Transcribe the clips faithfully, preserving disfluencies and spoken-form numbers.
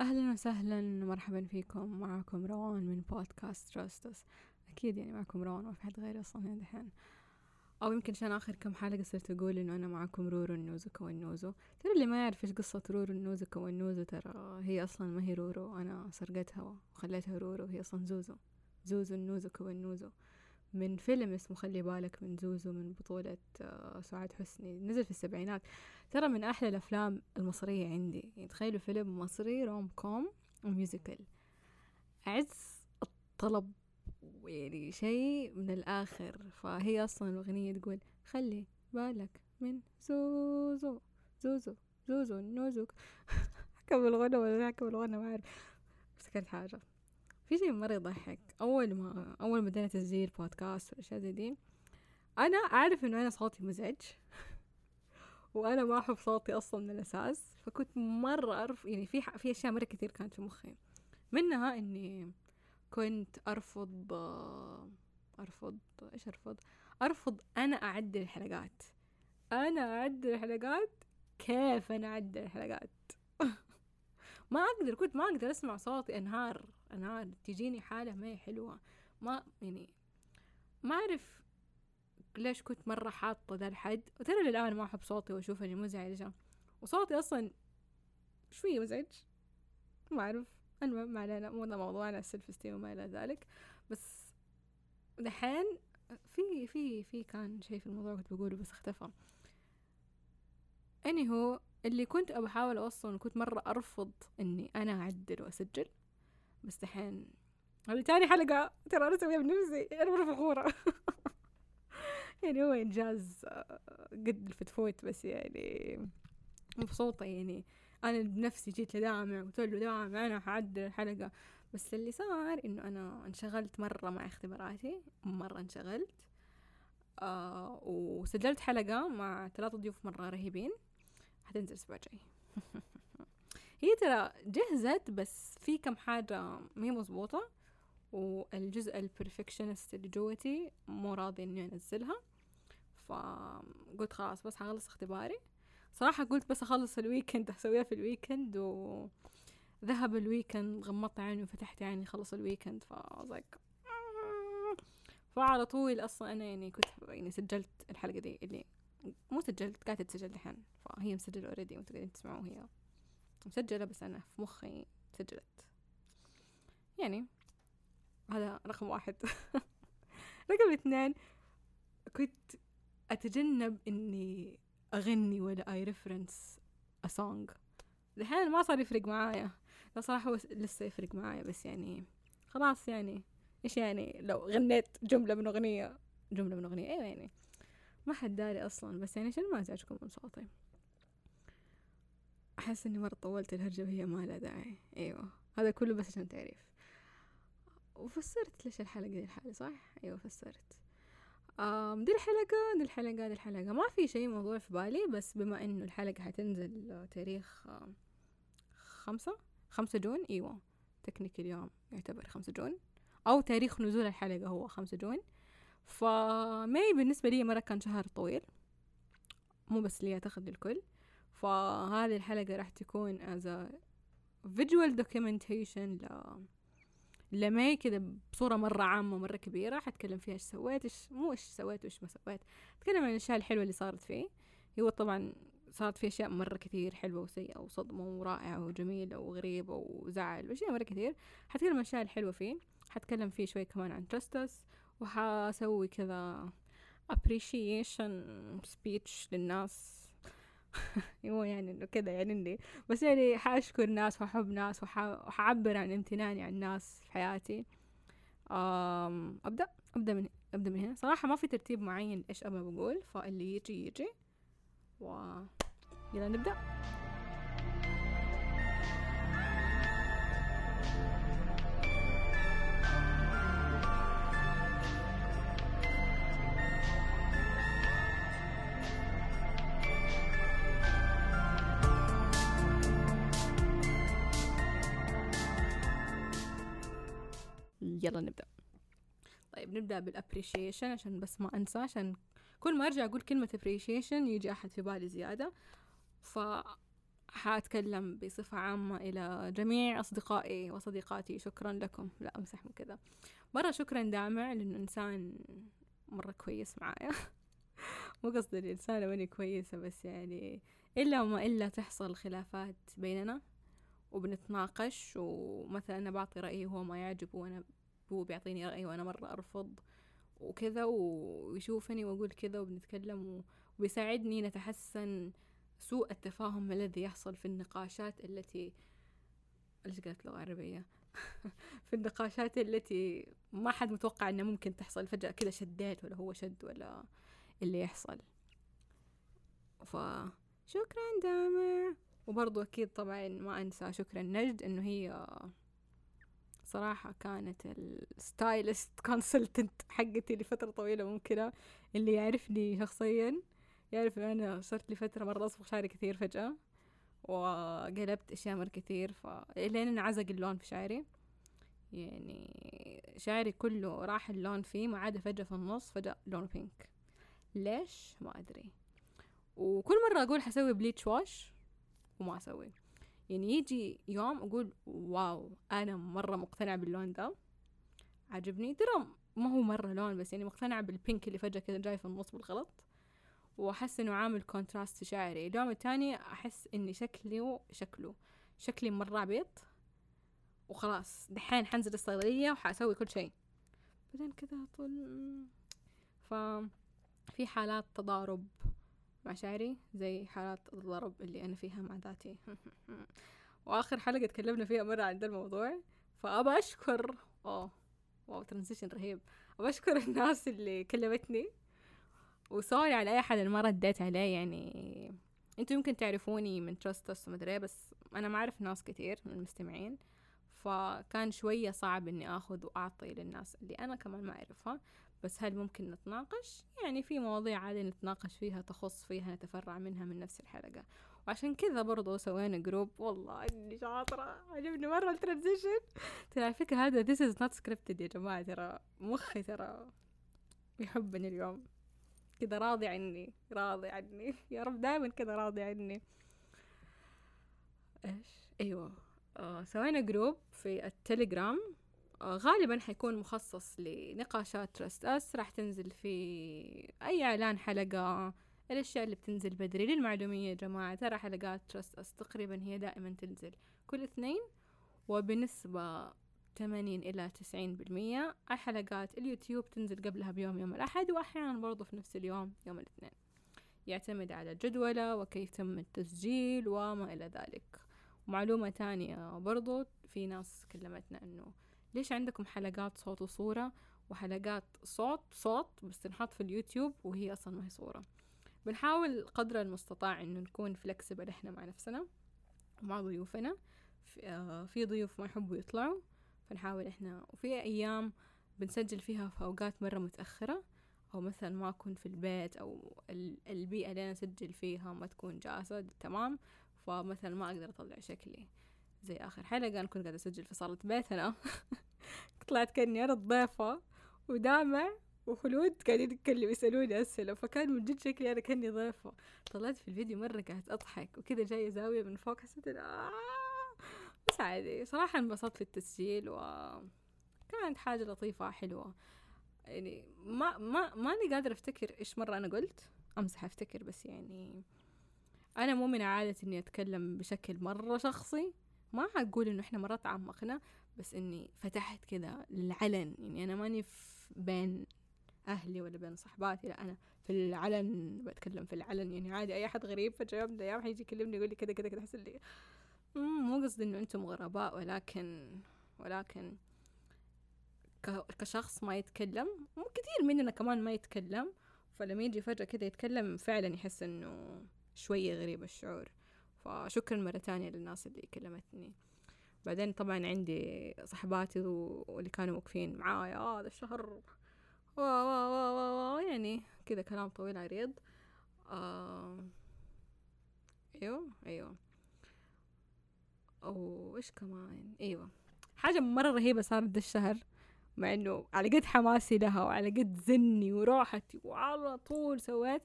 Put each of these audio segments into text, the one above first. أهلا وسهلا ومرحبا فيكم. معكم روان من بودكاست Trust Us. أكيد يعني معكم روان، ما في حد غيري أصلا دحين، أو يمكن عشان آخر كم حلقة صرت أقول إنه أنا معكم رورو النوزو كونوزو. ترى اللي ما يعرف إيش قصة رورو النوزو كونوزو، ترى هي أصلا ما هي رورو، أنا سرقتها وخليتها رورو، هي أصلا زوزو زوزو النوزو كونوزو من فيلم اسمه خلي بالك من زوزو من بطولة سعاد حسني، نزل في السبعينات. ترى من أحلى الأفلام المصرية عندي، يعني تخيلوا فيلم مصري روم كوم وميوزيكال، أعز الطلب يعني شيء من الآخر. فهي أصلا الأغنية تقول خلي بالك من زوزو زوزو زوزو النوزو حكم الغنى ولا حكم الغنى ما أعرف، افتكرت حاجة في شيء مرة يضحك. أول ما أول ما بدأنا تسجيل بودكاست والأشياء زي دي، أنا أعرف إنه أنا صوتي مزعج وأنا ما أحب صوتي أصلا من الأساس، فكنت مرة أعرف يعني في في أشياء مرة كتير كانت في مخي، منها إني كنت أرفض أرفض إيش أرفض أرفض أنا أعدل الحلقات، أنا أعدل الحلقات كيف أنا أعدل الحلقات ما أقدر، كنت ما أقدر أسمع صوتي، أنهار أنهار تجيني حالة ما هي حلوة، ما يعني ما أعرف ليش كنت مرة حاطة ذا الحد. وترى الآن ما أحب صوتي وأشوف أني مزعجة، وصوتي أصلا شوية مزعج، ما أعرف. المهم ما علينا، مو ده موضوعنا، السلف استيم وما إلى ذلك. بس دحين في في في كان شيء في الموضوع كنت بقوله بس اختفى. أني هو اللي كنت أحاول أوصل، كنت مرة أرفض إني أنا أعدل وأسجل، بس دحين هذه تاني حلقة ترى أنا أسويها بنفسي، أنا مرة فخورة يعني هو إنجاز قد الفتفوت، بس يعني مبسوطة. يعني أنا بنفسي جيت لدامع قلت له دامع أنا حعدل الحلقة، بس اللي صار إنه أنا انشغلت مرة مع اختباراتي، مرة انشغلت آه وسجلت حلقة مع ثلاثة ضيوف مرة رهيبين، حتنزل الأسبوع الجاي هي ترى جهزت، بس في كم حاجة مي مظبوطة، والجزء البرفكشنست اللي جوتي مو راضي إني أنزلها، فقلت خلاص بس هخلص اختباري. صراحة قلت بس أخلص الويكند، أسويها في الويكند، وذهب الويكند، غمضت عيني وفتحت عيني خلص الويكند، فزك فعلى طول أصلا أنا يعني كنت يعني سجلت الحلقة دي اللي مو سجلت، قاعدة تسجل الحين، فهي مسجلة أوريدي وتقدرين تسمعوها، هي مسجلة بس أنا في مخي سجلت. يعني هذا رقم واحد رقم اثنين، كنت أتجنب إني أغني ولا أي ريفرنس أسونج، الحين ما صار يفرق معايا، لا صراحة لسه يفرق معايا، بس يعني خلاص يعني إيش يعني لو غنيت جملة من أغنية جملة من أغنية أيوة يعني ما حد داري أصلا، بس يعني عشان ما أزعجكم من صوتي. أحس إني مرة طولت الهرجة وهي ما لها داعي. أيوة هذا كله بس عشان تعرف. وفسرت ليش الحلقة دي الحالة صح؟ أيوة فسرت. أم دي الحلقة دي الحلقة دي الحلقة ما في شيء موضوع في بالي، بس بما إنه الحلقة هتنزل تاريخ خمسة خمسة جون، أيوة تكنيك اليوم يعتبر خمسة جون، أو تاريخ نزول الحلقة هو خمسة جون. فماي بالنسبة لي مرة كان شهر طويل، مو بس لي أعتقد الكل. فهذه الحلقة راح تكون as a visual documentation ل لماي كده بصورة مرة عامة مرة كبيرة، حتكلم فيها إيش سويت إيش مو إيش سويت وإيش ما سويت، أتكلم عن الأشياء الحلوة اللي صارت فيه. هو طبعا صارت فيه أشياء مرة كثير حلوة وسيئة وصدمة ورائعة وجميلة وغريبة وزعل وأشياء مرة كثير، حتكلم عن الأشياء الحلوة فيه، حتكلم فيه شوي كمان عن Trust Us، وحاسوي كذا appreciation speech للناس يو يعني انه كذا يعني اني بس يعني حاشكر ناس وحب ناس وحعبر عن امتناني عن ناس في حياتي. ابدا ابدا من ابدا من هنا صراحه ما في ترتيب معين ايش ابغى بقول، فاللي يجي يجي ويلا نبدا. يلا نبدأ. طيب نبدأ بالأبريشيشن عشان بس ما أنسى، عشان كل ما أرجع أقول كلمة أبريشيشن يجي أحد في بالي زيادة، ف حأتكلم بصفة عامة إلى جميع أصدقائي وصديقاتي، شكرا لكم. لا أمسح من كذا مرة، شكرا دامع لأنه إنسان مرة كويس معايا. مو قصدي الإنسانة واني كويسة، بس يعني إلا وما إلا تحصل خلافات بيننا وبنتناقش، ومثلا أنا بعطي رأيي هو ما يعجبه وأنا هو بيعطيني رأيي وأنا مرة أرفض وكذا، ويشوفني وأقول كذا وبنتكلم، وبيساعدني نتحسن سوء التفاهم الذي يحصل في النقاشات التي ليش قالت لغة عربية في النقاشات التي ما حد متوقع أنها ممكن تحصل فجأة كذا، شدات ولا هو شد ولا اللي يحصل. فشكرا دامع. وبرضو أكيد طبعا ما أنسى شكرا نجد، أنه هي صراحة كانت الستايلست كونسلتنت حقتي لفترة طويلة ممكنة. اللي يعرفني شخصيا يعرف أنا صرت لفترة مرة أصبغ شعري كثير فجأة، وقلبت أشياء مرة كثير، فلين انعزق اللون في شعري، يعني شعري كله راح اللون فيه ما عاد فجأة في النص فجأة لونه بينك، ليش ما أدري. وكل مرة أقول حسوي بليتش واش وما أسوي، يعني يجي يوم أقول واو أنا مرة مقتنعة باللون ده عجبني، ترى ما هو مرة لون بس يعني مقتنعة بالبينك اللي فجأة كده جاي في النص بالغلط، وأحس إنه عامل كونتراست في شعري. اليوم الثاني أحس إني شكلي وشكله شكلي مرة عبيط، وخلاص دحين حنزل الصيدلية وحأسوي كل شيء بعدين كده طول. ففي حالات تضارب مع شعري زي حالات الضرب اللي أنا فيها مع ذاتي. وآخر حلقة تكلمنا فيها مرة عن ده الموضوع، فأبا أشكر أوه واو ترانزيشن رهيب. أبا أشكر الناس اللي كلمتني، وسوري على أي حد المرة رديت عليه، يعني أنتوا يمكن تعرفوني من Trust Us ومدري، بس أنا ما أعرف ناس كتير من المستمعين، فكان شوية صعب إني أخذ وأعطي للناس اللي أنا كمان ما أعرفها. بس هل ممكن نتناقش؟ يعني في مواضيع عادي نتناقش فيها، تخص فيها، نتفرع منها من نفس الحلقة، وعشان كذا برضو سوينا جروب. والله إني شاطرة، عجبني مرة الترانزيشن. ترى على فكرة هذا this is not scripted يا جماعة، ترى مخي ترى يحبني اليوم كذا، راضي عني راضي عني يا رب دائما كذا راضي عني. إيش أيوة آه، سوينا جروب في التيليجرام آه، غالبا حيكون مخصص لنقاشات Trust Us، راح تنزل في أي إعلان حلقة الأشياء اللي بتنزل بدري. للمعلومية يا جماعة ترى حلقات Trust Us تقريبا هي دائما تنزل كل اثنين، وبنسبة ثمانين إلى تسعين بالمية الحلقات اليوتيوب تنزل قبلها بيوم يوم الأحد، وأحيانا برضو في نفس اليوم يوم الاثنين، يعتمد على جدولة وكيف تم التسجيل وما إلى ذلك. معلومة تانية برضو، في ناس كلمتنا أنه ليش عندكم حلقات صوت وصورة وحلقات صوت صوت بس تنحط في اليوتيوب وهي أصلا ما هي صورة. بنحاول قدر المستطاع أنه نكون فلكسبل إحنا مع نفسنا ومع ضيوفنا، في ضيوف ما يحبوا يطلعوا فنحاول إحنا، وفي أيام بنسجل فيها في أوقات مرة متأخرة، أو مثلا ما أكون في البيت أو البيئة اللي أنا أسجل فيها ما تكون جاهزة تمام، فمثلا ما أقدر أطلع شكلي زي آخر حلقة أنا كنت قاعدة أسجل في صالة بيت أنا. طلعت كأني أنا الضيفة، ودامع وخلود قاعدين يتكلموا يسألوني أسئلة، فكان من جد شكلي أنا كأني ضيفة. طلعت في الفيديو مرة قاعدة أضحك وكذا جاية زاوية من فوق، حسيت آه بس عادي. صراحة انبسطت في التسجيل وكانت حاجة لطيفة حلوة، يعني ما ما ماني قادرة أفتكر إيش مرة أنا قلت، أمزح أفتكر، بس يعني أنا مو من عادة إني أتكلم بشكل مرة شخصي، ما هقول إنه إحنا مرة تعمقنا، بس إني فتحت كذا للعلن، يعني أنا ماني بين أهلي ولا بين صحباتي، لا أنا في العلن بتكلم في العلن، يعني عادي أي أحد غريب فجأة يوم من الأيام حيجي يكلمني يقول لي كذا كذا كذا، حس لي مو قصدي إنه أنتم غرباء، ولكن ولكن كشخص ما يتكلم، مو كثير مننا كمان ما يتكلم، فلما يجي فجأة كذا يتكلم فعلا يحس إنه شوية غريب الشعور. فشكرا مرة تانية للناس اللي كلمتني. بعدين طبعا عندي صحباتي واللي كانوا واقفين معايا آه هذا الشهر واو واو واو، يعني كذا كلام طويل عريض آه. ايوه ايوه او ايش كمان، ايوه حاجة مرة رهيبة صارت ده الشهر، مع انه على قد حماسي لها وعلى قد زني وراحتي وعلى طول سويت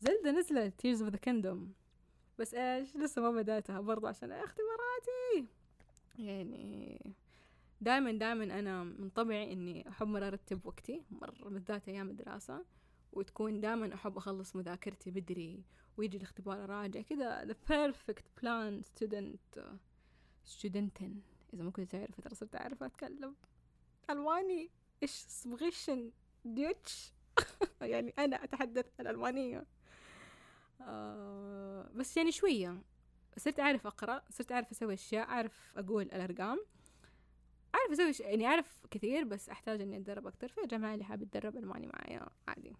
زلدة، نزلت Tears of the Kingdom، بس ايش لسه ما بدأتها برضو عشان اختباراتي. يعني دائما دائما انا من طبعي اني احب مرة ارتب وقتي مرة بالذات ايام الدراسة، وتكون دائما احب اخلص مذاكرتي بدري ويجي الاختبار اراجع كذا. the perfect plan student studenten اذا ما كنت تعرف ترى صرت اعرف اتكلم الواني ايش صبغشن ديتش يعني انا اتحدث الالمانية آه بس يعني شوية صرت أعرف أقرأ، صرت أعرف أسوي أشياء، أعرف أقول الأرقام، أعرف أسوي ش... يعني أعرف كثير، بس أحتاج أني أتدرب أكتر. في الجامعة اللي حاب أتدرب ألماني معايا عادي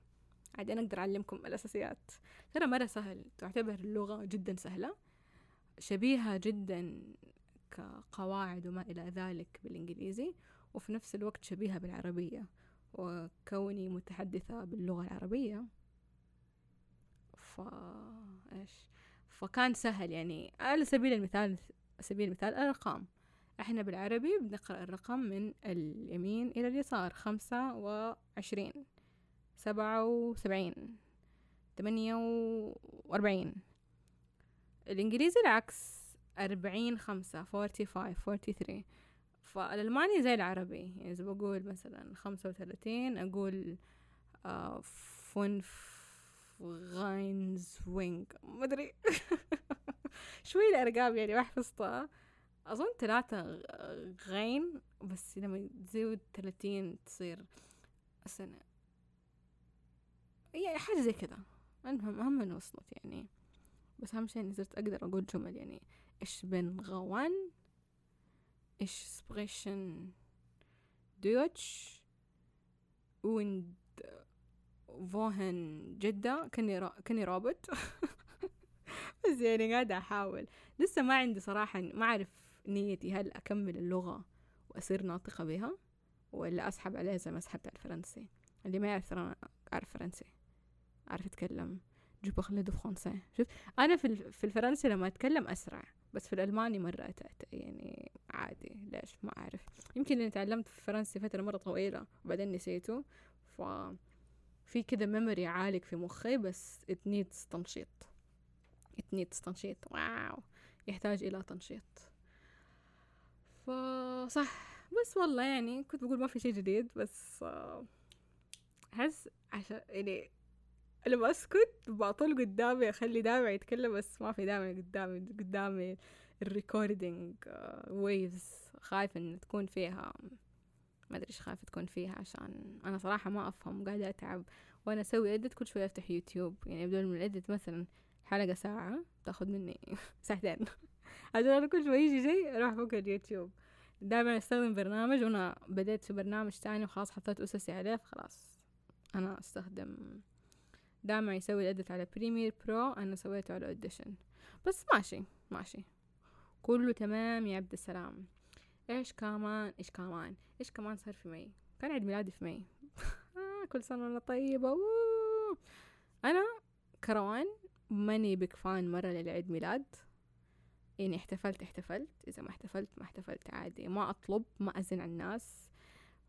عادي، أنا أقدر أعلمكم الأساسيات، ترى مرة سهل، تعتبر اللغة جدا سهلة، شبيهة جدا كقواعد وما إلى ذلك بالإنجليزي، وفي نفس الوقت شبيهة بالعربية، وكوني متحدثة باللغة العربية ف ايش فكان سهل. يعني على سبيل المثال سبيل المثال الارقام، احنا بالعربي بنقرأ الرقم من اليمين الى اليسار، خمسة وعشرين، سبعة وسبعين، ثمانية واربعين. الانجليزي العكس، اربعين خمسة، فورتي فايف، فورتي ثري. فالالماني زي العربي، يعني اذا بقول مثلا خمسة وثلاثين اقول آه فنف غاينز وينغ مدري شوي الأرقام يعني ما حفظتها، أظن ثلاثة غين، بس لما تزود ثلاثين تصير سنة يعني حاجة زي كذا. المهم أهم أن وصلت يعني، بس أهم شيء إني صرت أقدر أقول جمل، يعني إيش بين غوان، إيش سبريشن دويتش وند فوهن جدة كني را... كني رابط بس يعني قاعدة أحاول، لسه ما عندي صراحة، ما أعرف نيتي، هل أكمل اللغة وأصير ناطقة بها ولا أسحب عليها زي ما سحبت على الفرنسي. اللي ما يعرف ترى أعرف فرنسي، أعرف أتكلم جو خلود فرنسي. شفت أنا في في الفرنسي لما أتكلم أسرع، بس في الألماني مرة أتأت يعني عادي، ليش ما أعرف، يمكن أني تعلمت في الفرنسي فترة مرة طويلة وبعدين نسيته، ف في كذا ميموري عالق في مخي، بس it needs تنشيط it needs تنشيط واو، يحتاج إلى تنشيط. فصح بس والله يعني كنت بقول ما في شيء جديد، بس حس عشان يعني لما أسكت بعطل قدامي أخلي دامع يتكلم، بس ما في دامع قدامي قدامي الريكوردينج ويفز، خايف إن تكون فيها ما أدري إيش، خايفة تكون فيها عشان أنا صراحة ما أفهم، قاعدة أتعب وأنا أسوي إدت، كل شوية أفتح يوتيوب، يعني بدل من الإدت مثلا حلقة ساعة تأخذ مني ساعتين عشان أنا كل شوية يجي شيء أروح فوق اليوتيوب. دائما أستخدم برنامج، وأنا بدأت في برنامج تاني وخلاص حطيت أساسي عليه، فخلاص أنا أستخدم دائما يسوي الإدت على بريمير برو، أنا سويته على أوديشن، بس ماشي ماشي كله تمام يا عبد السلام. إيش كمان إيش كمان إيش كمان صار في ماي، كان عيد ميلادي في ماي كل سنة أنا طيبة. ووو. أنا كروان ماني بكفان مرة للعيد ميلاد، يعني احتفلت احتفلت إذا ما احتفلت ما احتفلت عادي، ما أطلب، ما أزن على الناس،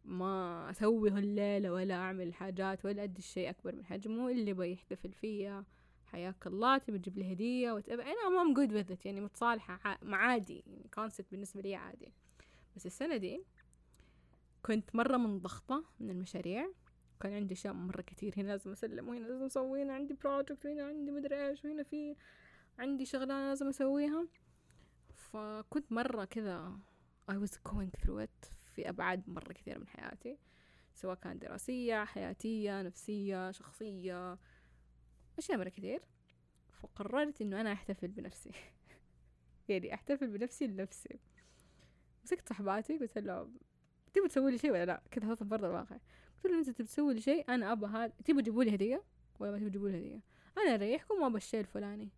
ما أسوي هالليلة ولا أعمل حاجات ولا أدي الشيء أكبر من حجمه. اللي بيحتفل فيها حياك الله، تبي تجيب لي هدية وتبقى أنا I'm good with it، يعني متصالحة عادي، يعني concept بالنسبة لي عادي. بس السنة دي كنت مرة منضغطة من المشاريع، كان عندي أشياء مرة كتير، هنا لازم أسلم وهنا لازم أسوي، هنا عندي بروجكت وهنا عندي مدري إيش وهنا في عندي شغلة لازم أسويها، فكنت مرة كذا I was going through it في أبعاد مرة كثير من حياتي، سواء كان دراسية، حياتية، نفسية، شخصية، أشياء مرة كتير. فقررت إنه أنا أحتفل بنفسي يعني أحتفل بنفسي لنفسي. مسكت صحباتي قلت له تبوا تسوي لي شيء ولا لا، كذا هذا برضه الواقع، قلت له انت تبي تسوي لي شيء، انا ابى هذا، تبوا تجيبوا لي هديه ولا ما تبوا تجيبوا لي هديه، انا اريحكم وما بشيل الفلاني،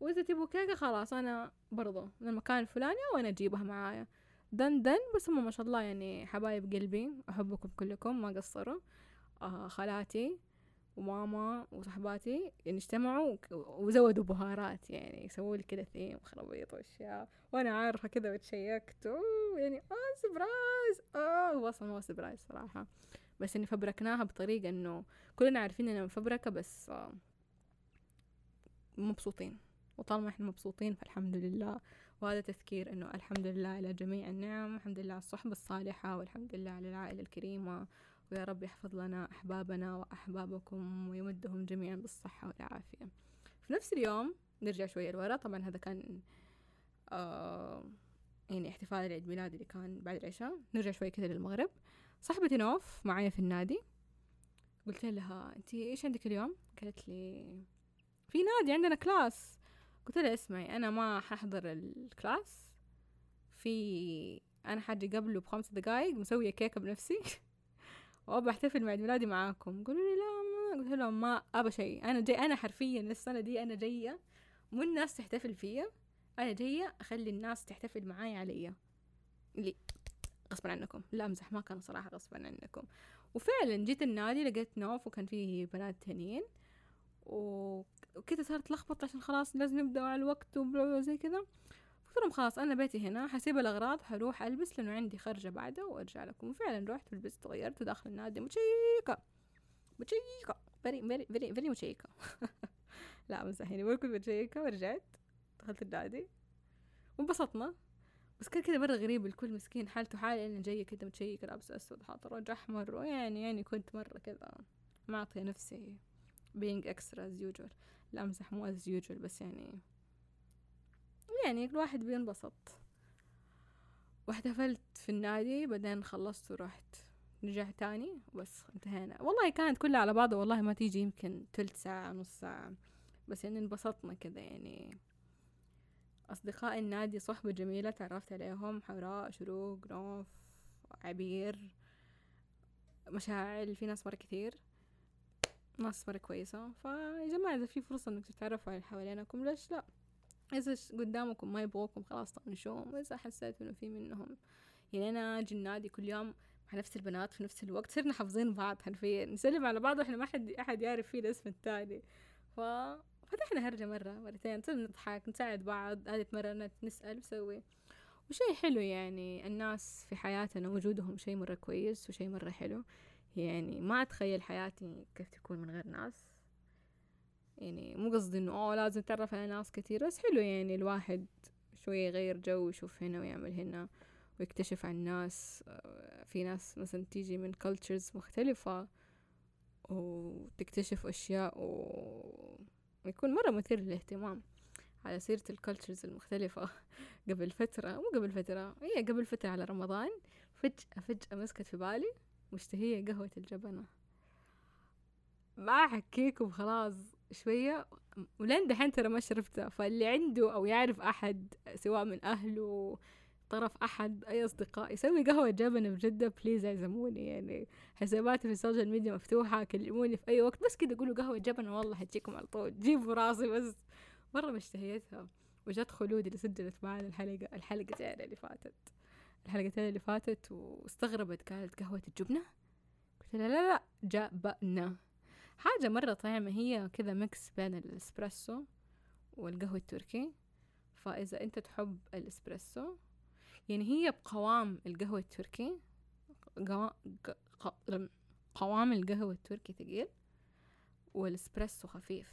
واذا تبوا كيكه خلاص انا برضه من المكان الفلاني وانا اجيبها معايا دن دن. بس هم ما شاء الله يعني حبايب قلبي، احبكم كلكم ما قصروا، آه خالاتي وماما وصحباتي يعني اجتمعوا وزودوا بهارات، يعني سووا لي كذا ثيم وخلويط واشياء وانا عارفه كذا، وتشيكت يعني اه سبرايز، اه وصل ما سبرايز صراحه، بس اني فبركناها بطريقه انه كلنا عارفين اننا مفبركه، بس مبسوطين وطالما احنا مبسوطين فالحمد لله. وهذا تذكير انه الحمد لله على جميع النعم، الحمد لله على الصحبة الصالحة، والحمد لله على العائلة الكريمة، ويا رب يحفظ لنا احبابنا واحبابكم ويمدهم جميعا بالصحة والعافية. في نفس اليوم نرجع شوية لورا، طبعا هذا كان آه يعني احتفال العيد ميلادي اللي كان بعد العشاء. نرجع شوي كده للمغرب، صاحبتي نوف معايا في النادي، قلت لها انت ايش عندك اليوم؟ قالت لي في نادي عندنا كلاس. قلت لها اسمعي انا ما ححضر الكلاس، في انا حاجي قبله بخمس دقائق مسويه كيكه بنفسي وابى احتفل بعيد ميلادي معاكم. قالوا لي لا، قلت لهم ما ابى شيء، انا جاي، انا حرفيا السنه دي انا جايه مو الناس تحتفل فيا، انا جايه اخلي الناس تحتفل معايا عليا لي غصبا عنكم. لا امزح، ما كان صراحه غصبا عنكم. وفعلا جيت النادي لقيت نوف وكان فيه بنات تانيين وكذا، صارت لخبطه عشان خلاص لازم نبدا على الوقت وزي كذا. قلت لهم خلاص انا بيتي هنا، حسيب الاغراض وحروح البس لانه عندي خرجه بعده وارجع لكم. وفعلا رحت ولبست وغيرت وداخل النادي متشيكه متشيكه بري بري بري بري متشيكه لا امزح يعني بركض متشيكه. ورجعت دخلت النادي وانبسطنا، بس كان كده مرة غريب، الكل مسكين حالته حالي، أنا جاية كده متشيكة لابسة أسود حاطة رج أحمر، ويعني يعني كنت مرة كده معطية نفسي being extra as usual. لا أمزح، مو as usual، بس يعني يعني الواحد بينبسط. واحتفلت في النادي، بعدين خلصت ورحت رجعت تاني وبس انتهينا. والله كانت كلها على بعضها، والله ما تيجي يمكن تلت ساعة نص ساعة، بس يعني انبسطنا كده. يعني أصدقاء النادي صحبة جميلة تعرفت عليهم، حوراء، شروق، نوف، عبير، مشاعل، في ناس مرة كثير، ناس مرة كويسة. فيا جماعة إذا في فرصة إنك تتعرفوا على حوالينكم ليش لا؟ إذا قدامكم ما يبغوكم خلاص طنشوهم، وإذا حسيت إنه في منهم، يعني أنا أجي النادي كل يوم مع نفس البنات في نفس الوقت، صرنا حافظين بعض حرفيا، نسلم على بعض وإحنا ما حد أحد يعرف فيه الاسم التاني. ف فتحنا هرجة مرة مرتين، صرنا نضحك نساعد بعض، هذه مرة نسأل نسوي، وشي حلو. يعني الناس في حياتنا وجودهم شي مرة كويس وشي مرة حلو، يعني ما أتخيل حياتي كيف تكون من غير ناس. يعني مو قصدي إنه أوه لازم تعرف على ناس كتير، بس حلو يعني الواحد شوية يغير جو ويشوف هنا ويعمل هنا ويكتشف عن ناس. في ناس مثلا تيجي من cultures مختلفة وتكتشف أشياء و يكون مرة مثير للاهتمام. على سيرة الكالتشرز المختلفة، قبل فترة مو قبل فترة هي قبل فترة على رمضان، فجأة فجأة مسكت في بالي مشتهية قهوة الجبنة، ما حكيكم خلاص شوية ولين دحين ترى ما شربتها. فاللي عنده أو يعرف أحد سواء من أهله طرف أحد أي أصدقاء يسوي قهوة جبنة بجدة بليز اعزموني، يعني حساباتي في السوشيال ميديا مفتوحة، كلموني في أي وقت، بس كده قولوا قهوة جبنة والله هتجيكم على طول، جيبوا راسي. بس مرة مشتهيتها. وجات خلود اللي سجلت معنا الحلقة الحلقتين اللي فاتت الحلقتين اللي فاتت واستغربت، قالت قهوة الجبنة؟ قلت لها لا لا جبنة، حاجة مرة طعمة، هي كذا ميكس بين الإسبريسو والقهوة التركي. فإذا أنت تحب الإسبريسو، يعني هي بقوام القهوة التركي، قوام القهوة التركي ثقيل والإسبريسو خفيف،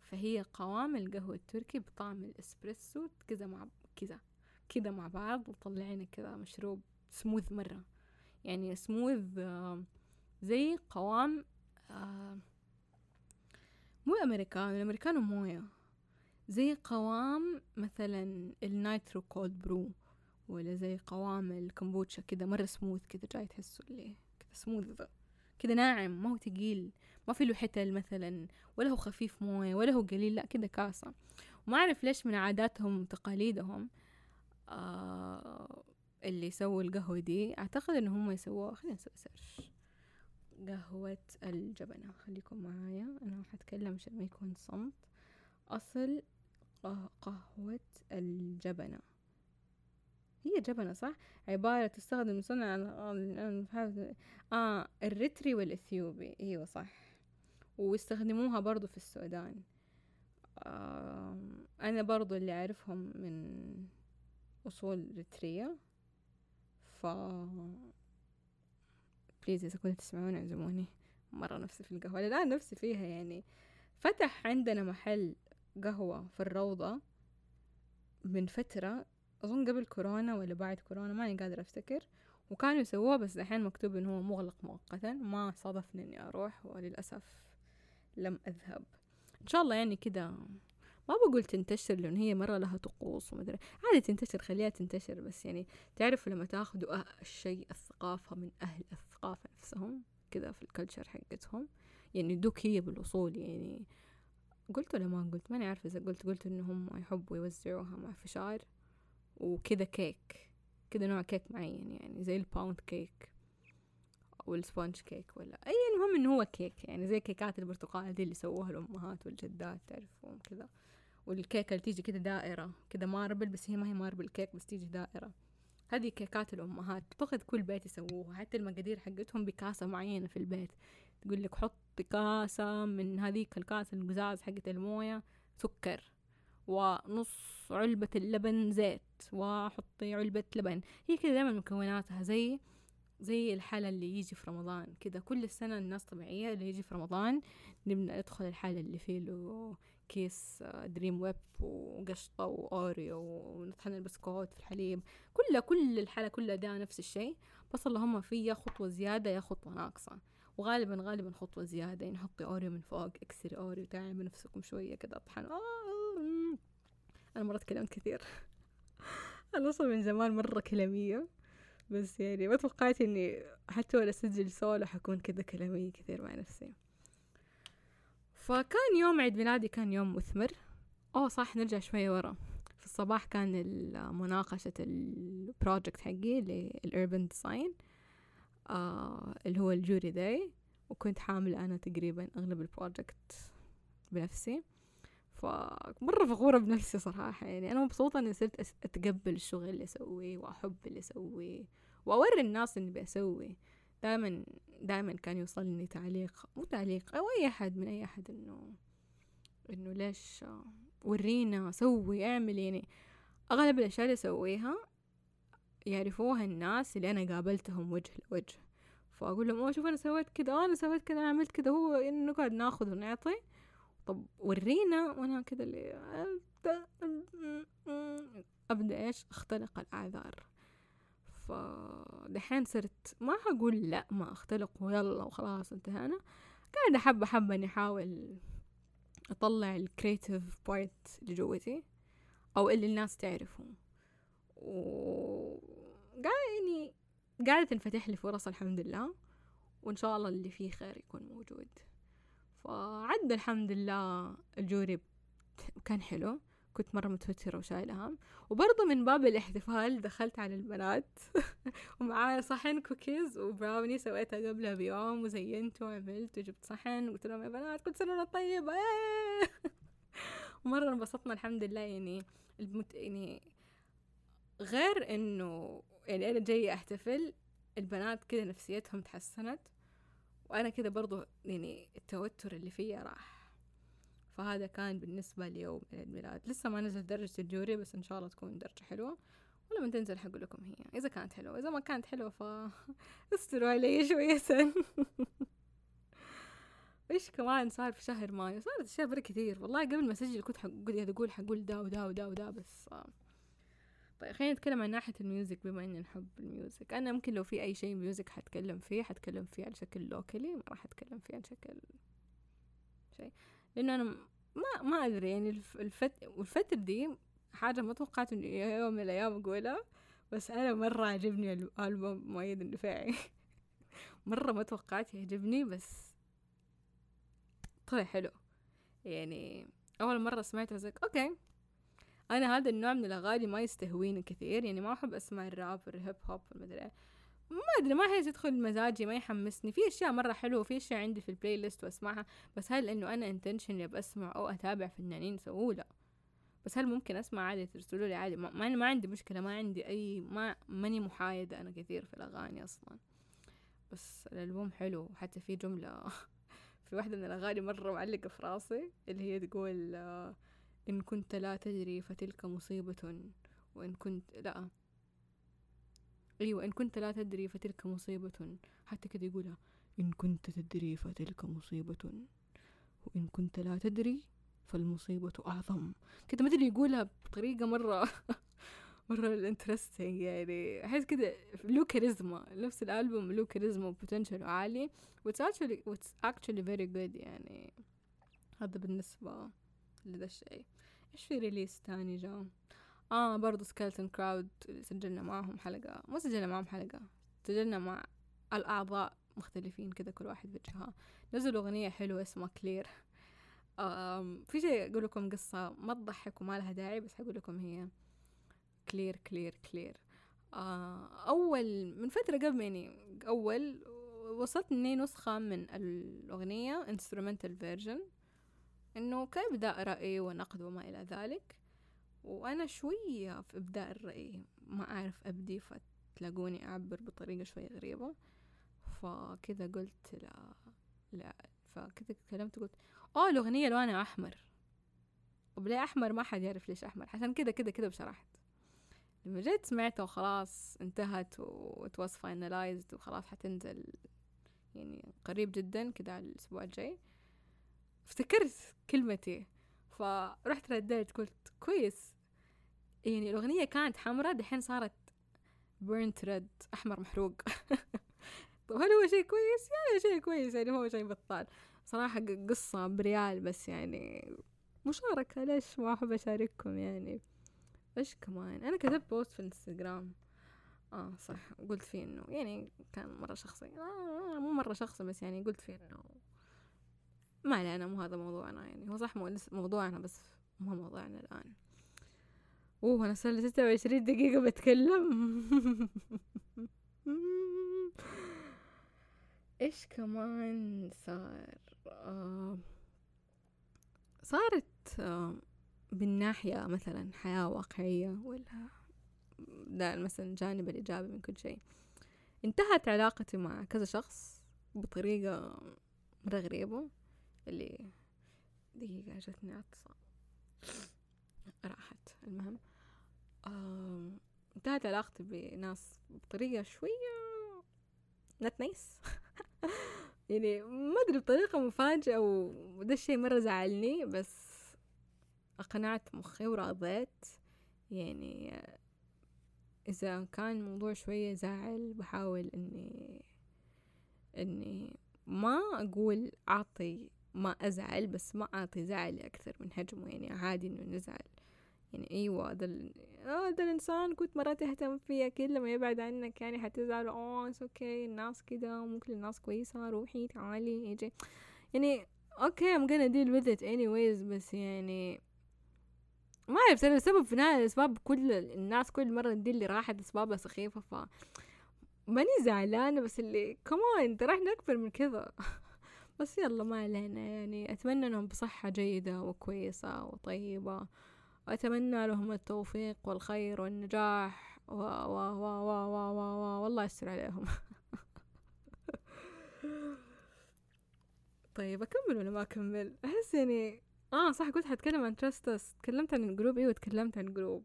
فهي قوام القهوة التركي بطعم الإسبريسو كذا مع كذا كذا مع بعض، وطلعين كذا مشروب سموث مرة، يعني سموث زي قوام مو الأمريكان، الأمريكان موية، زي قوام مثلا النايترو كولد برو، ولا زي قوام الكمبوتشا كده مرة سموث كده، جاي تحسوا اللي كده سموث كده ناعم، ما هو تقيل، ما في له حتل مثلا، ولا هو خفيف مويه ولا هو قليل، لا كده كاسة. وما أعرف ليش من عاداتهم وتقاليدهم آه اللي يسووا القهوة دي، أعتقد إن هم يسووا، خلينا نسوي سيرش قهوة الجبنة. خليكم معايا أنا هتكلم عشان ما يكون صمت. أصل قهوة الجبنة، هي جبنة صح؟ عبارة تستخدم صنع عن آه الريتري والإثيوبي، أيوة صح، ويستخدموها برضو في السودان. آه أنا برضو اللي أعرفهم من أصول ريترية، ف بليز إذا كنت تسمعون اعزموني مرة، نفسي في القهوة الآن، نفسي فيها. يعني فتح عندنا محل قهوة في الروضة من فترة، أظن قبل كورونا ولا بعد كورونا ماني قادرة أفتكر، وكانوا يسووه بس الحين مكتوب إن هو مغلق مؤقتا، ما صادفني إني أروح وللأسف لم أذهب. إن شاء الله يعني كده ما بقول تنتشر لأن هي مرة لها طقوس ومدري، عادة تنتشر خليها تنتشر، بس يعني تعرفوا لما تاخدوا أه الشيء الثقافة من أهل الثقافة نفسهم كذا في الكلتشر حقتهم، يعني دوك هي بالوصول. يعني قلت ولا ما قلت؟ ماني عارفة إذا قلت. قلت إنهم يحبوا يوزعوها مع فشار وكذا كيك، كذا نوع كيك معين يعني زي الباوند كيك أو السبونج كيك ولا أي، المهم إنه هو كيك يعني زي كيكات البرتقالة دي اللي سووها الأمهات والجدات تعرفون كذا، والكيكة اللي تيجي كذا دائرة كذا ماربل، بس هي ما هي ماربل كيك بس تيجي دائرة. هذه كيكات الأمهات تأخذ كل بيت يسووها، حتى المقادير حقتهم بكاسة معينة في البيت، تقول لك حط كاسة من هذيك الكاسة القزاز حقت الموية سكر، ونص علبة اللبن زيت، وحطي علبة لبن. هي كذا دائما مكوناتها زي زي الحالة اللي يجي في رمضان كذا كل السنة، الناس طبيعية اللي يجي في رمضان نبدأ ندخل الحالة اللي فيه له كيس دريم ويب وقشطة وأوريو ونطحن البسكوت في الحليب، كلها كل الحالة كلها ده نفس الشيء، بس اللهم فيه خطوة زيادة يا خطوة ناقصة، وغالبا غالبا خطوة زيادة. نحطي أوريو من فوق، اكسري أوريو، تعمل نفسكم شوية كذا اطحن. آه أنا مرة تكلمت كثير أنا أصلا من زمان مرة كلامية، بس يعني ما توقعت إني حتى ولا أسجل سولو حكون كذا كلامية كثير مع نفسي. فكان يوم عيد ميلادي كان يوم مثمر. أوه صح، نرجع شوية ورا. في الصباح كان مناقشة البروجكت حقي للأربن ديزاين آه اللي هو الجوري داي، وكنت حامل أنا تقريبا أغلب البروجكت بنفسي، فمرة فخورة بنفسي صراحة. يعني أنا مبسوطة أني صرت أتقبل الشغل اللي أسويه وأحب اللي أسويه وأوري الناس أني بأسوي. دائما دائما كان يوصلني تعليق، مو تعليق أو أي أحد من أي أحد إنه إنه ليش ورينا سوي أعمل. يعني أغلب الأشياء اللي أسويها يعرفوها الناس اللي أنا قابلتهم وجه لوجه، فأقول لهم أوه شوف أنا سويت كده، أنا سويت كده، عملت كده، هو إنه قاعد ناخذ ونعطي، طب ورينا. وأنا كده اللي أبدأ إيش أختلق الأعذار. فدحين صرت ما هقول لا ما أختلق ويلا وخلاص انتهينا، قاعدة حبة حبة أني أحاول أطلع الكريتيف بارت اللي جوتي أو اللي الناس تعرفه، وقاعدة قاعدة تنفتح لي فرص الحمد لله، وإن شاء الله اللي فيه خير يكون موجود. فعد الحمد لله الجوري كان حلو، كنت مرة متوترة وشايلة هم، وبرضه من باب الاحتفال دخلت على البنات ومعايا صحن كوكيز وبراوني سويتها قبلها بيوم، وزينت وعملت وجبت صحن وقلت لهم يا بنات كل سنة وانتم طيبة. ومرة انبسطنا الحمد لله. يعني المت... يعني غير انه يعني انا جاية احتفل، البنات كده نفسيتهم تحسنت، وأنا كده برضو يعني التوتر اللي فيه راح. فهذا كان بالنسبة ليوم عيد ميلاد. لسه ما نزل درجة الجوري، بس إن شاء الله تكون درجة حلوة، ولما تنزل حقول لكم هي إذا كانت حلوة، إذا ما كانت حلوة فاستروا علي شوية سن. إيش كمان صار في شهر مايو؟ صارت أشياء برا كتير والله. قبل ما أسجل كنت حقول أقول حقول دا ودا ودا ودا، بس طيب خلينا نتكلم عن ناحية الميوزك بما إني نحب الميوزك. أنا ممكن لو في أي شيء ميوزك حتكلم فيه حتكلم فيه على شكل لوكالي، ما راح أتكلم فيه على شكل شيء، لأنه أنا ما ما أدري يعني الفت والفترة دي حاجة ما توقعت إنه يوم من الأيام أقولها، بس أنا مرة عجبني الألبوم مايد الدفاعي. مرة ما توقعت يعجبني، بس طلع حلو. يعني أول مرة سمعته زي أوكي، أنا هذا النوع من الأغاني ما يستهويني كثير، يعني ما أحب أسمع الراب والهيب هوب والمدري ما أدري، ما هي تدخل مزاجي، ما يحمسني. في أشياء مرة حلوة وفي أشياء عندي في البلاي ليست وأسمعها، بس هل إنه أنا انتنشن بسمع أو أتابع فنانين سووا؟ لا، بس هل ممكن أسمع عادي ترسلوا لي عادي، ما أنا ما عندي مشكلة، ما عندي أي ما ماني محايدة أنا كثير في الأغاني أصلا. بس الألبوم حلو، حتى في جملة في واحدة من الأغاني مرة معلقة في راسي اللي هي تقول إن كنت لا تدري فتلك مصيبة، وإن كنت لا أيوة إن كنت لا تدري فتلك مصيبة، حتى كده يقولها إن كنت تدري فتلك مصيبة، وإن كنت لا تدري فالمصيبة أعظم كده. ما أدري يقولها بطريقة مرة مرة الانترستنج يعني. أحس كده له كاريزما، نفس الألبوم له كاريزما وبوتنشل عالي وإتس أكشلي وإتس أكشلي فيري جود يعني. هذا بالنسبة لذا الشيء. إيش في ريليس تاني جاء؟ آه برضو سكيلتون كراود سجلنا معهم حلقة، مو سجلنا معهم حلقة، سجلنا مع الأعضاء مختلفين كذا كل واحد بجهة. نزلوا أغنية حلوة اسمها كلير. في شيء أقول لكم قصة ما تضحك وما لها داعي، بس هقول لكم هي كلير كلير كلير. أول من فترة قبل يعني أول وصلتني نسخة من الأغنية instrumental version إنه كإبداء رأي ونقد وما إلى ذلك، وأنا شوية في إبداء الرأي ما أعرف أبدي، فتلاقوني أعبر بطريقة شوية غريبة. فكذا قلت لا لا فكذا كلمت قلت اه الأغنية لونها أحمر. وبلا أحمر ما حد يعرف ليش أحمر، عشان كذا كذا كذا بشرحت. لما جيت سمعتها وخلاص انتهت وتواصل فاينلايزد وخلاص حتنزل يعني قريب جدا كذا على الأسبوع الجاي، افتكرت كلمتي فرحت رديت قلت كويس يعني الأغنية كانت حمراء دحين صارت burnt red أحمر محروق. طب هل هو شيء كويس؟ يعني شيء كويس يعني هو شيء بطال صراحة. قصة بريال بس يعني مشاركة، ليش ما أحب أشارككم يعني. إيش كمان أنا كتبت بوست في الانستغرام آه صح، قلت فيه إنه يعني كان مرة شخصي آه مو مرة شخصي بس يعني قلت فيه إنه ما لا أنا مو هذا موضوعنا يعني. هو صح موضوعنا بس مو موضوعنا الآن. أوه أنا صار لي ستة وعشرين دقيقة بتكلم. إيش كمان صار؟ آه صارت آه بالناحية مثلا حياة واقعية ولا ده مثلا جانب الإيجابي من كل شيء. انتهت علاقتي مع كذا شخص بطريقة مرة غريبة. اللي دقيقة جتني عطسة راحت. المهم آه انتهت علاقتي بناس بطريقة شوية نتنيس يعني ما أدري بطريقة مفاجئة، وده الشيء مرة زعلني بس أقنعت مخي وراضيت يعني. إذا كان موضوع شوية زعل بحاول إني إني ما أقول أعطي ما أزعل، بس ما أعطي زعلي أكثر من حجمه يعني. عادي إنه نزعل يعني. أيوة ده هذا الإنسان كنت مرات اهتم فيه كل لما يبعد عنك يعني حتزعل. أوه إتس أوكي الناس كده ممكن الناس كويسة روحي تعالي يجي يعني أوكي I'm gonna deal with it anyways. بس يعني ما أعرف أنا السبب في نهاية الأسباب كل الناس كل مرة دي اللي راحت أسبابها سخيفة ف ماني زعلانة بس اللي كمان ترحنا أكبر من كذا. بس يلا ما علينا يعني. أتمنى أنهم بصحة جيدة وكويسة وطيبة، وأتمنى لهم التوفيق والخير والنجاح و و و و و و و والله يستر عليهم. طيب أكمل ولا ما أكمل؟ أحس يعني آه صح كنت هتكلم عن Trust Us. تكلمت عن الجروب إيه وتكلمت عن الجروب.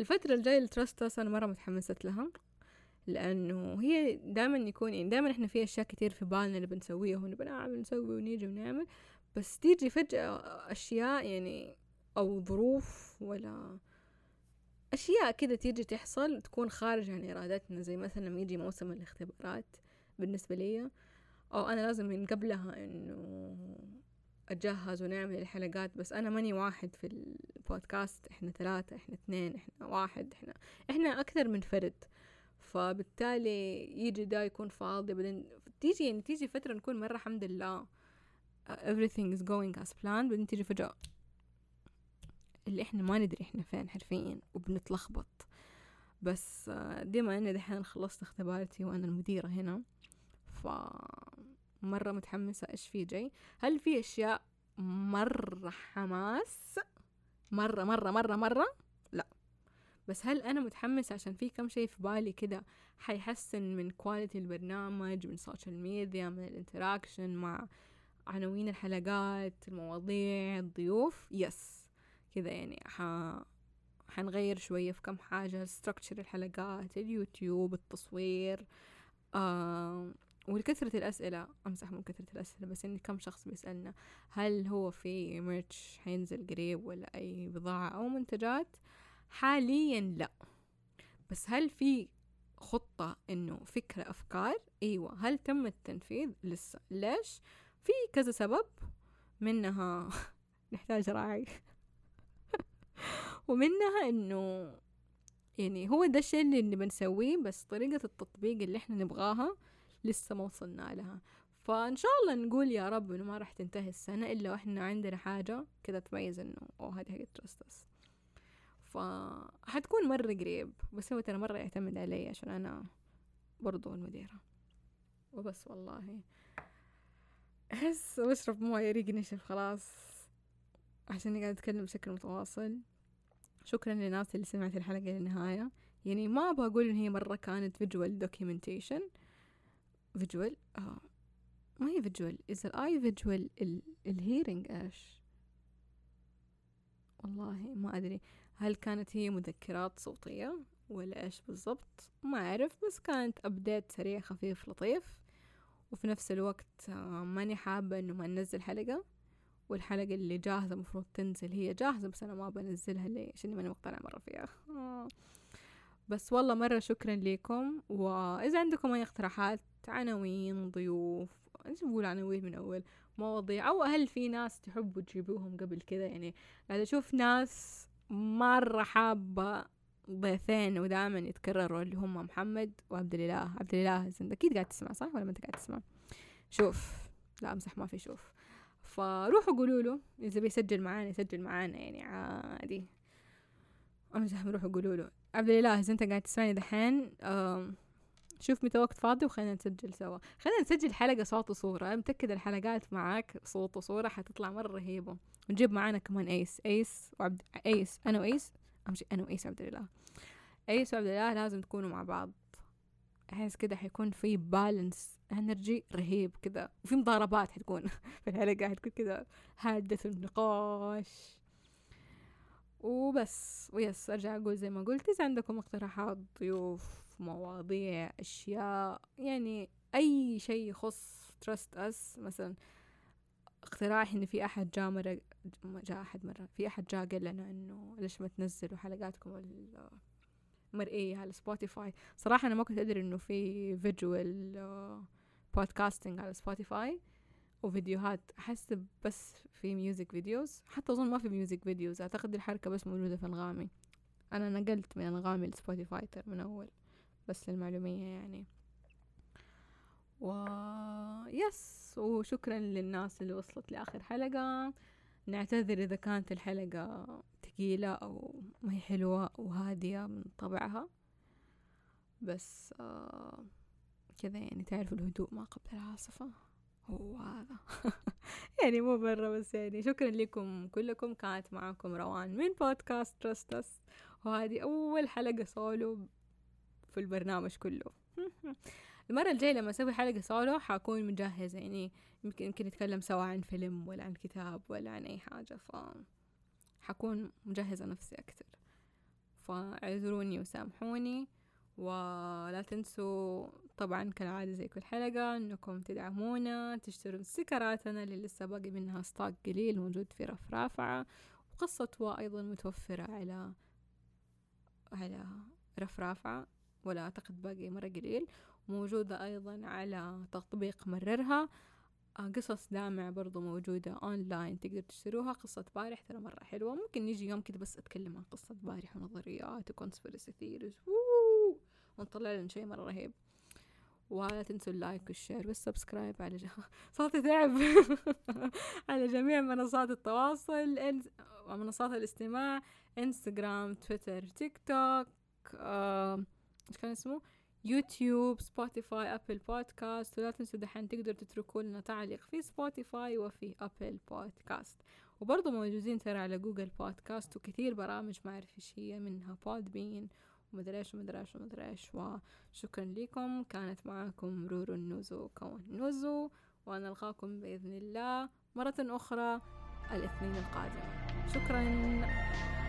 الفترة الجاية لترست أس أنا مرة متحمسة لها، لأنه هي دائما يكون يعني دائما إحنا في أشياء كتير في بالنا اللي بنسويها ونبنعمل نسوي ونيجي ونعمل، بس تيجي فجأة أشياء يعني أو ظروف ولا أشياء كده تيجي تحصل تكون خارج عن إرادتنا. زي مثلا لما يجي موسم الاختبارات بالنسبة لي أو أنا لازم من قبلها إنه أجهز ونعمل الحلقات، بس أنا ماني واحد في البودكاست، إحنا ثلاثة إحنا اثنين إحنا واحد إحنا إحنا أكثر من فرد. فبالتالي يجي دا يكون فاضي بعدين تيجي يعني تيجي فترة نكون مرة الحمد لله everything is going as planned، بعدين تيجي فجأة اللي إحنا ما ندري إحنا فين حرفيا وبنتلخبط. بس ديما أنا دحين خلصت اختباراتي وأنا المديرة هنا ف مرة متحمسة إيش في جاي. هل في أشياء مرة حماس مرة مرة مرة مرة؟ لا، بس هل أنا متحمسة عشان في كم شيء في بالي كده حيحسن من كواليتي البرنامج، من السوشيال ميديا، من الانتراكشن مع عناوين الحلقات، المواضيع، الضيوف. يس كده يعني ح... حنغير شوية في كم حاجة، ستركتشر الحلقات، اليوتيوب، التصوير آه... ولكثرة الأسئلة، أمسح من كثرة الأسئلة، بس إن كم شخص بيسألنا هل هو في ميرتش حينزل قريب ولا أي بضاعة أو منتجات. حاليا لا، بس هل في خطة إنه فكرة أفكار؟ أيوة. هل تم التنفيذ؟ لسه. ليش؟ في كذا سبب، منها نحتاج راعي ومنها إنه يعني هو ده الشيء اللي بنسويه، بس طريقة التطبيق اللي إحنا نبغاها لسه ما وصلنا لها. فإن شاء الله نقول يا رب إنه ما راح تنتهي السنة إلا وإحنا عندنا حاجة كده تميز إنه أو هذه حاجة Trust Us، فهتكون مرة قريب. بس هو ترى مرة يعتمد علي عشان أنا برضو المديرة وبس. والله أحس بشرب مويه ريق نشف خلاص عشان قاعد أتكلم بشكل متواصل. شكرا للناس اللي سمعت الحلقة للنهاية. يعني ما أبغى أقول إن هي مرة كانت فيجوال دوكيومنتيشن، فيجوال آه ما هي فيجوال، إذا الآي فيجوال الهيرينج إيش والله ما أدري. هل كانت هي مذكرات صوتية ولا إيش بالضبط؟ ما أعرف، بس كانت أبديت سريع خفيف لطيف. وفي نفس الوقت ماني حابة إنه ما ننزل حلقة، والحلقة اللي جاهزة مفروض تنزل هي جاهزة، بس أنا ما بنزلها ليش؟ إني ماني مقتنعة مرة فيها. بس والله مرة شكرا لكم. وإذا عندكم أي اقتراحات، عناوين، ضيوف، إيش بقول عناوين من أول، مواضيع، أو هل في ناس تحبوا تجيبوهم قبل كذا؟ يعني قاعدة أشوف ناس مرة حابة ضيفين ودائما يتكرروا اللي هم محمد وعبدالإله. عبدالإله أنت أكيد قاعد تسمع صح ولا ما أنت قاعد تسمع؟ شوف، لا أمسح ما في شوف. فروحوا قولوا له إذا بيسجل معانا يسجل معانا، يعني عادي. أمسح، روحوا قولوا له عبدالإله أنت قاعد تسمعني دحين، شوف متى وقت فاضي وخلينا نسجل سوا، خلينا نسجل حلقة صوت وصورة. متأكد الحلقات معاك صوت وصورة حتطلع مرة رهيبة. ونجيب معانا كمان ايس ايس وعبد ايس انا وايس امشي انا وايس عبدالله ايس وعبدالله لازم تكونوا مع بعض. احس كده حيكون في بالانس انرجي رهيب كده، وفي مضاربات حتكون في الحلقة، حتكون كده هادة النقاش وبس. ويس ارجع اقول زي ما قلت، اذا عندكم اقتراحات، ضيوف، مواضيع، اشياء، يعني اي شيء يخص Trust Us. مثلا اقتراح ان في احد جاء مره جاء احد مره في احد جاء قال لنا انه ليش ما تنزلوا حلقاتكم المرئيه على سبوتيفاي. صراحه انا ما كنت ادري انه في فيجوال بودكاستنج على سبوتيفاي وفيديوهات. احس بس في ميوزك فيديوز، حتى اظن ما في ميوزك فيديوز، اعتقد الحركه بس موجوده في انغامي. انا نقلت من انغامي لسبوتيفاي من اول، بس للمعلومية يعني. ويس وشكرا للناس اللي وصلت لآخر حلقة. نعتذر إذا كانت الحلقة ثقيلة أو ما هي حلوة وهادية من طبعها، بس آه كذا يعني تعرفوا الهدوء ما قبل العاصفة هو هذا يعني مو برا بس. يعني شكرا لكم كلكم. كانت معكم روان من بودكاست Trust Us، وهذه أول حلقة سولو في البرنامج كله. المرة الجاية لما أسوي حلقة سولو حكون مجهزة، يعني يمكن يمكن نتكلم سوا عن فيلم ولا عن كتاب ولا عن أي حاجة، ف حكون مجهزة نفسي أكتر. فاعذروني وسامحوني، ولا تنسوا طبعا كالعادة زي كل حلقة إنكم تدعمونا، تشترون استيكراتنا اللي لسه باقي منها ستاك قليل موجود في رف رافعة، وقصتها أيضا متوفرة على على رف رافعة، ولا أعتقد باقي مرة قليل. موجودة أيضا على تطبيق مررها. قصص دامع برضو موجودة أونلاين تقدر تشتروها. قصة بارح ترى مرة حلوة، ممكن نيجي يوم كده بس أتكلم عن قصة بارح ونظريات وكونسبيرسي ثيريز ونطلع لنا شيء مرة رهيب. ولا تنسوا اللايك والشير والسبسكرايب على جه... صوتي تعب على جميع منصات التواصل، منصات الاستماع، انستغرام، تويتر، تيك توك، آه... إيش كان اسمه؟ يوتيوب، سبوتيفاي، أبل بودكاست. ولا تنسوا دحين تقدر تتركوا لنا تعليق في سبوتيفاي وفي أبل بودكاست، وبرضو موجودين ترى على جوجل بودكاست وكثير برامج ما أعرف إيش هي منها، بودبين ومدريش ومدريش ومدريش. وشكرا لكم. كانت معكم رورو النوزو كونوزو، ونلقاكم بإذن الله مرة أخرى الاثنين القادم. شكرا.